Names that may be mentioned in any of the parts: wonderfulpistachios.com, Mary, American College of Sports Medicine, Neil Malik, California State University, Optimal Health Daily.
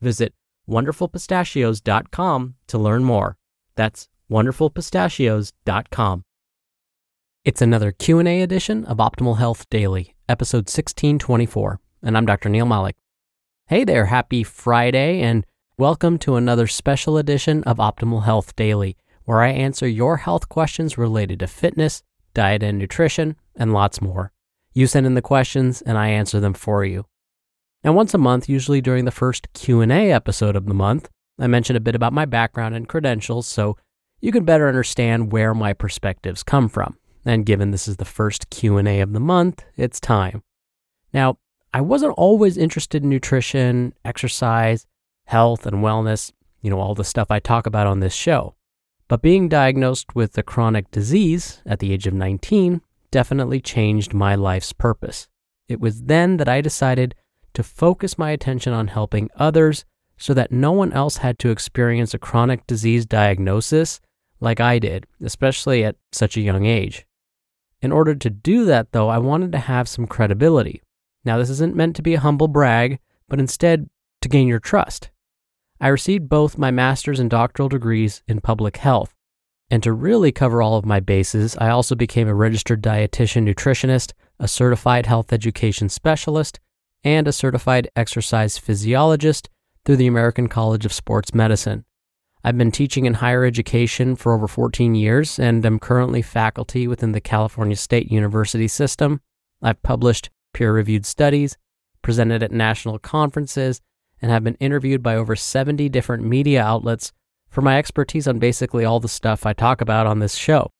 Visit wonderfulpistachios.com to learn more. That's wonderfulpistachios.com. It's another Q&A edition of Optimal Health Daily, episode 1624, and I'm Dr. Neil Malik. Hey there, happy Friday, and welcome to another special edition of Optimal Health Daily, where I answer your health questions related to fitness, diet and nutrition, and lots more. You send in the questions, and I answer them for you. Now, once a month, usually during the first Q&A episode of the month, I mention a bit about my background and credentials so you can better understand where my perspectives come from. And given this is the first Q&A of the month, it's time. Now, I wasn't always interested in nutrition, exercise, health, and wellness, all the stuff I talk about on this show. But being diagnosed with a chronic disease at the age of 19 definitely changed my life's purpose. It was then that I decided to focus my attention on helping others so that no one else had to experience a chronic disease diagnosis like I did, especially at such a young age. In order to do that, though, I wanted to have some credibility. Now, this isn't meant to be a humble brag, but instead to gain your trust. I received both my master's and doctoral degrees in public health. And to really cover all of my bases, I also became a registered dietitian nutritionist, a certified health education specialist, and a certified exercise physiologist through the American College of Sports Medicine. I've been teaching in higher education for over 14 years, and I'm currently faculty within the California State University system. I've published peer-reviewed studies, presented at national conferences, and have been interviewed by over 70 different media outlets for my expertise on basically all the stuff I talk about on this show.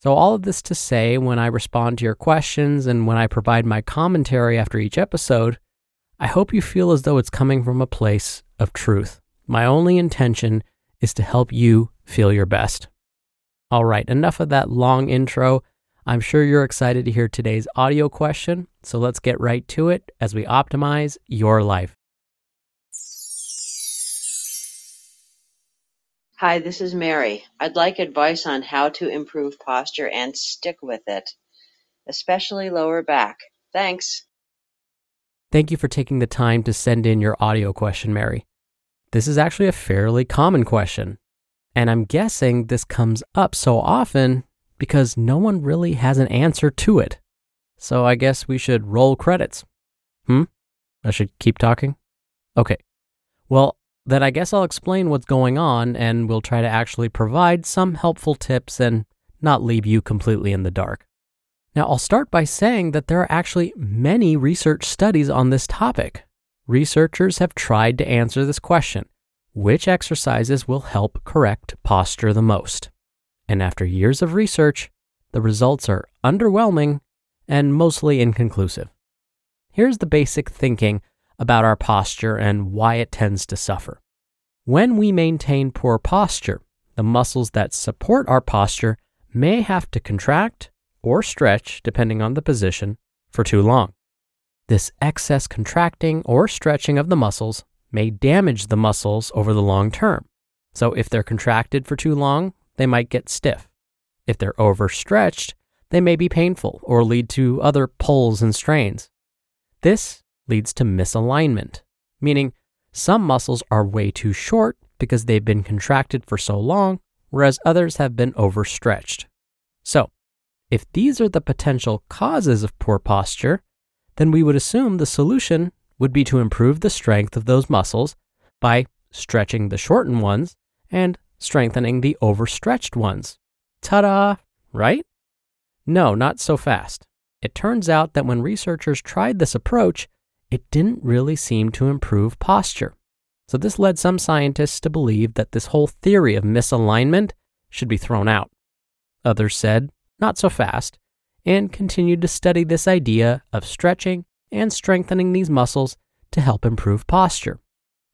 So all of this to say, when I respond to your questions and when I provide my commentary after each episode, I hope you feel as though it's coming from a place of truth. My only intention is to help you feel your best. All right, enough of that long intro. I'm sure you're excited to hear today's audio question, so let's get right to it as we optimize your life. Hi, this is Mary. I'd like advice on how to improve posture and stick with it, especially lower back. Thanks. Thank you for taking the time to send in your audio question, Mary. This is actually a fairly common question, and I'm guessing this comes up so often because no one really has an answer to it. So I guess we should roll credits. I should keep talking? Okay. Well, then I guess I'll explain what's going on and we'll try to actually provide some helpful tips and not leave you completely in the dark. Now, I'll start by saying that there are actually many research studies on this topic. Researchers have tried to answer this question: which exercises will help correct posture the most? And after years of research, the results are underwhelming and mostly inconclusive. Here's the basic thinking about our posture and why it tends to suffer. When we maintain poor posture, the muscles that support our posture may have to contract or stretch, depending on the position, for too long. This excess contracting or stretching of the muscles may damage the muscles over the long term, So if they're contracted for too long, they might get stiff. If they're overstretched, they may be painful or lead to other pulls and strains. This leads to misalignment, meaning some muscles are way too short because they've been contracted for so long, whereas others have been overstretched. So, if these are the potential causes of poor posture, then we would assume the solution would be to improve the strength of those muscles by stretching the shortened ones and strengthening the overstretched ones. Ta-da, right? No, not so fast. It turns out that when researchers tried this approach, it didn't really seem to improve posture. So this led some scientists to believe that this whole theory of misalignment should be thrown out. Others said, not so fast, and continued to study this idea of stretching and strengthening these muscles to help improve posture.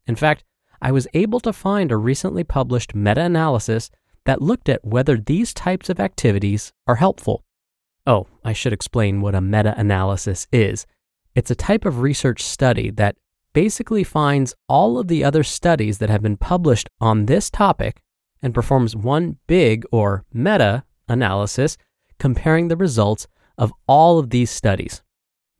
In fact, I was able to find a recently published meta-analysis that looked at whether these types of activities are helpful. Oh, I should explain what a meta-analysis is. It's a type of research study that basically finds all of the other studies that have been published on this topic and performs one big or meta-analysis comparing the results of all of these studies.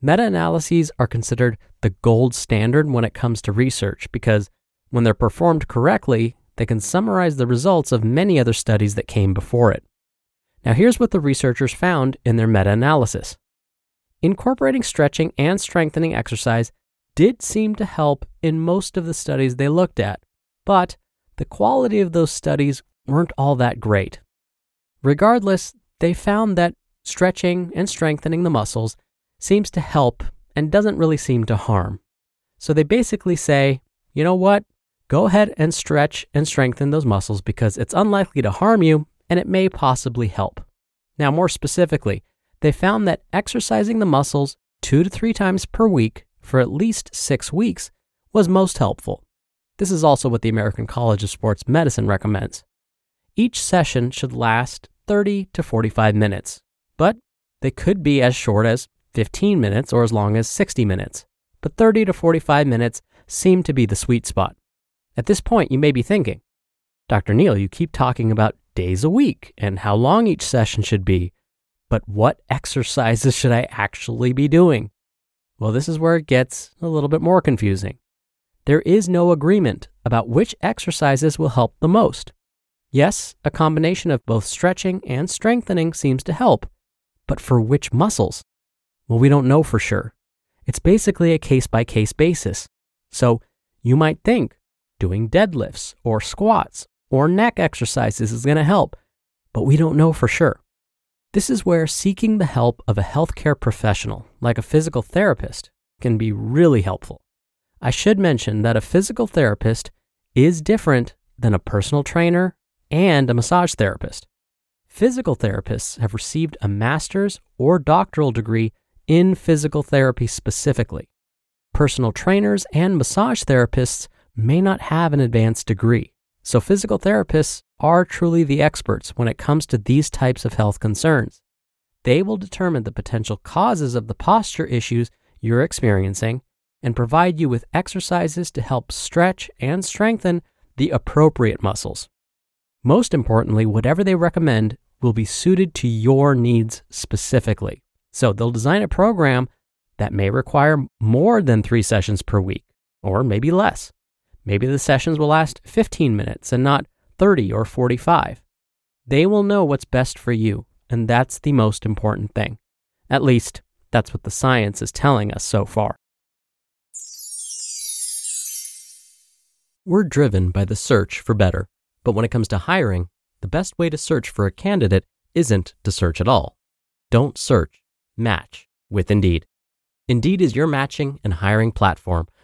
Meta-analyses are considered the gold standard when it comes to research because when they're performed correctly, they can summarize the results of many other studies that came before it. Now here's what the researchers found in their meta-analysis. Incorporating stretching and strengthening exercise did seem to help in most of the studies they looked at, but the quality of those studies weren't all that great. Regardless, they found that stretching and strengthening the muscles seems to help and doesn't really seem to harm. So they basically say, you know what? Go ahead and stretch and strengthen those muscles because it's unlikely to harm you and it may possibly help. Now, more specifically, they found that exercising the muscles 2 to 3 times per week for at least 6 weeks was most helpful. This is also what the American College of Sports Medicine recommends. Each session should last 30 to 45 minutes, but they could be as short as 15 minutes or as long as 60 minutes. But 30 to 45 minutes seem to be the sweet spot. At this point, you may be thinking, Dr. Neil, you keep talking about days a week and how long each session should be, but what exercises should I actually be doing? Well, this is where it gets a little bit more confusing. There is no agreement about which exercises will help the most. Yes, a combination of both stretching and strengthening seems to help, but for which muscles? Well, we don't know for sure. It's basically a case-by-case basis. So you might think doing deadlifts or squats or neck exercises is going to help, but we don't know for sure. This is where seeking the help of a healthcare professional, like a physical therapist, can be really helpful. I should mention that a physical therapist is different than a personal trainer and a massage therapist. Physical therapists have received a master's or doctoral degree in physical therapy specifically. Personal trainers and massage therapists may not have an advanced degree. So physical therapists are truly the experts when it comes to these types of health concerns. They will determine the potential causes of the posture issues you're experiencing and provide you with exercises to help stretch and strengthen the appropriate muscles. Most importantly, whatever they recommend will be suited to your needs specifically. So they'll design a program that may require more than 3 sessions per week, or maybe less. Maybe the sessions will last 15 minutes and not 30 or 45. They will know what's best for you, and that's the most important thing. At least, that's what the science is telling us so far. We're driven by the search for better, but when it comes to hiring, the best way to search for a candidate isn't to search at all. Don't search, match with Indeed. Indeed is your matching and hiring platform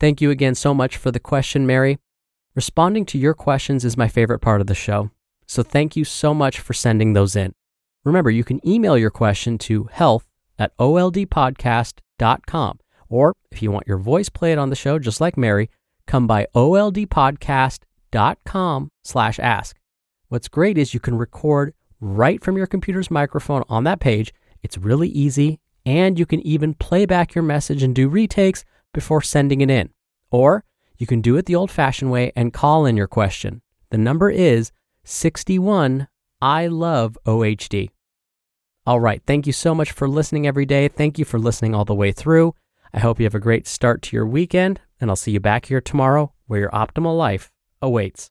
Thank you again so much for the question, Mary. Responding to your questions is my favorite part of the show, so thank you so much for sending those in. Remember, you can email your question to health@oldpodcast.com, or if you want your voice played on the show, just like Mary, come by oldpodcast.com/ask. What's great is you can record right from your computer's microphone on that page. It's really easy, and you can even play back your message and do retakes before sending it in. Or you can do it the old-fashioned way and call in your question. The number is 61 I love OHD. All right, thank you so much for listening every day. Thank you for listening all the way through. I hope you have a great start to your weekend, and I'll see you back here tomorrow where your optimal life awaits.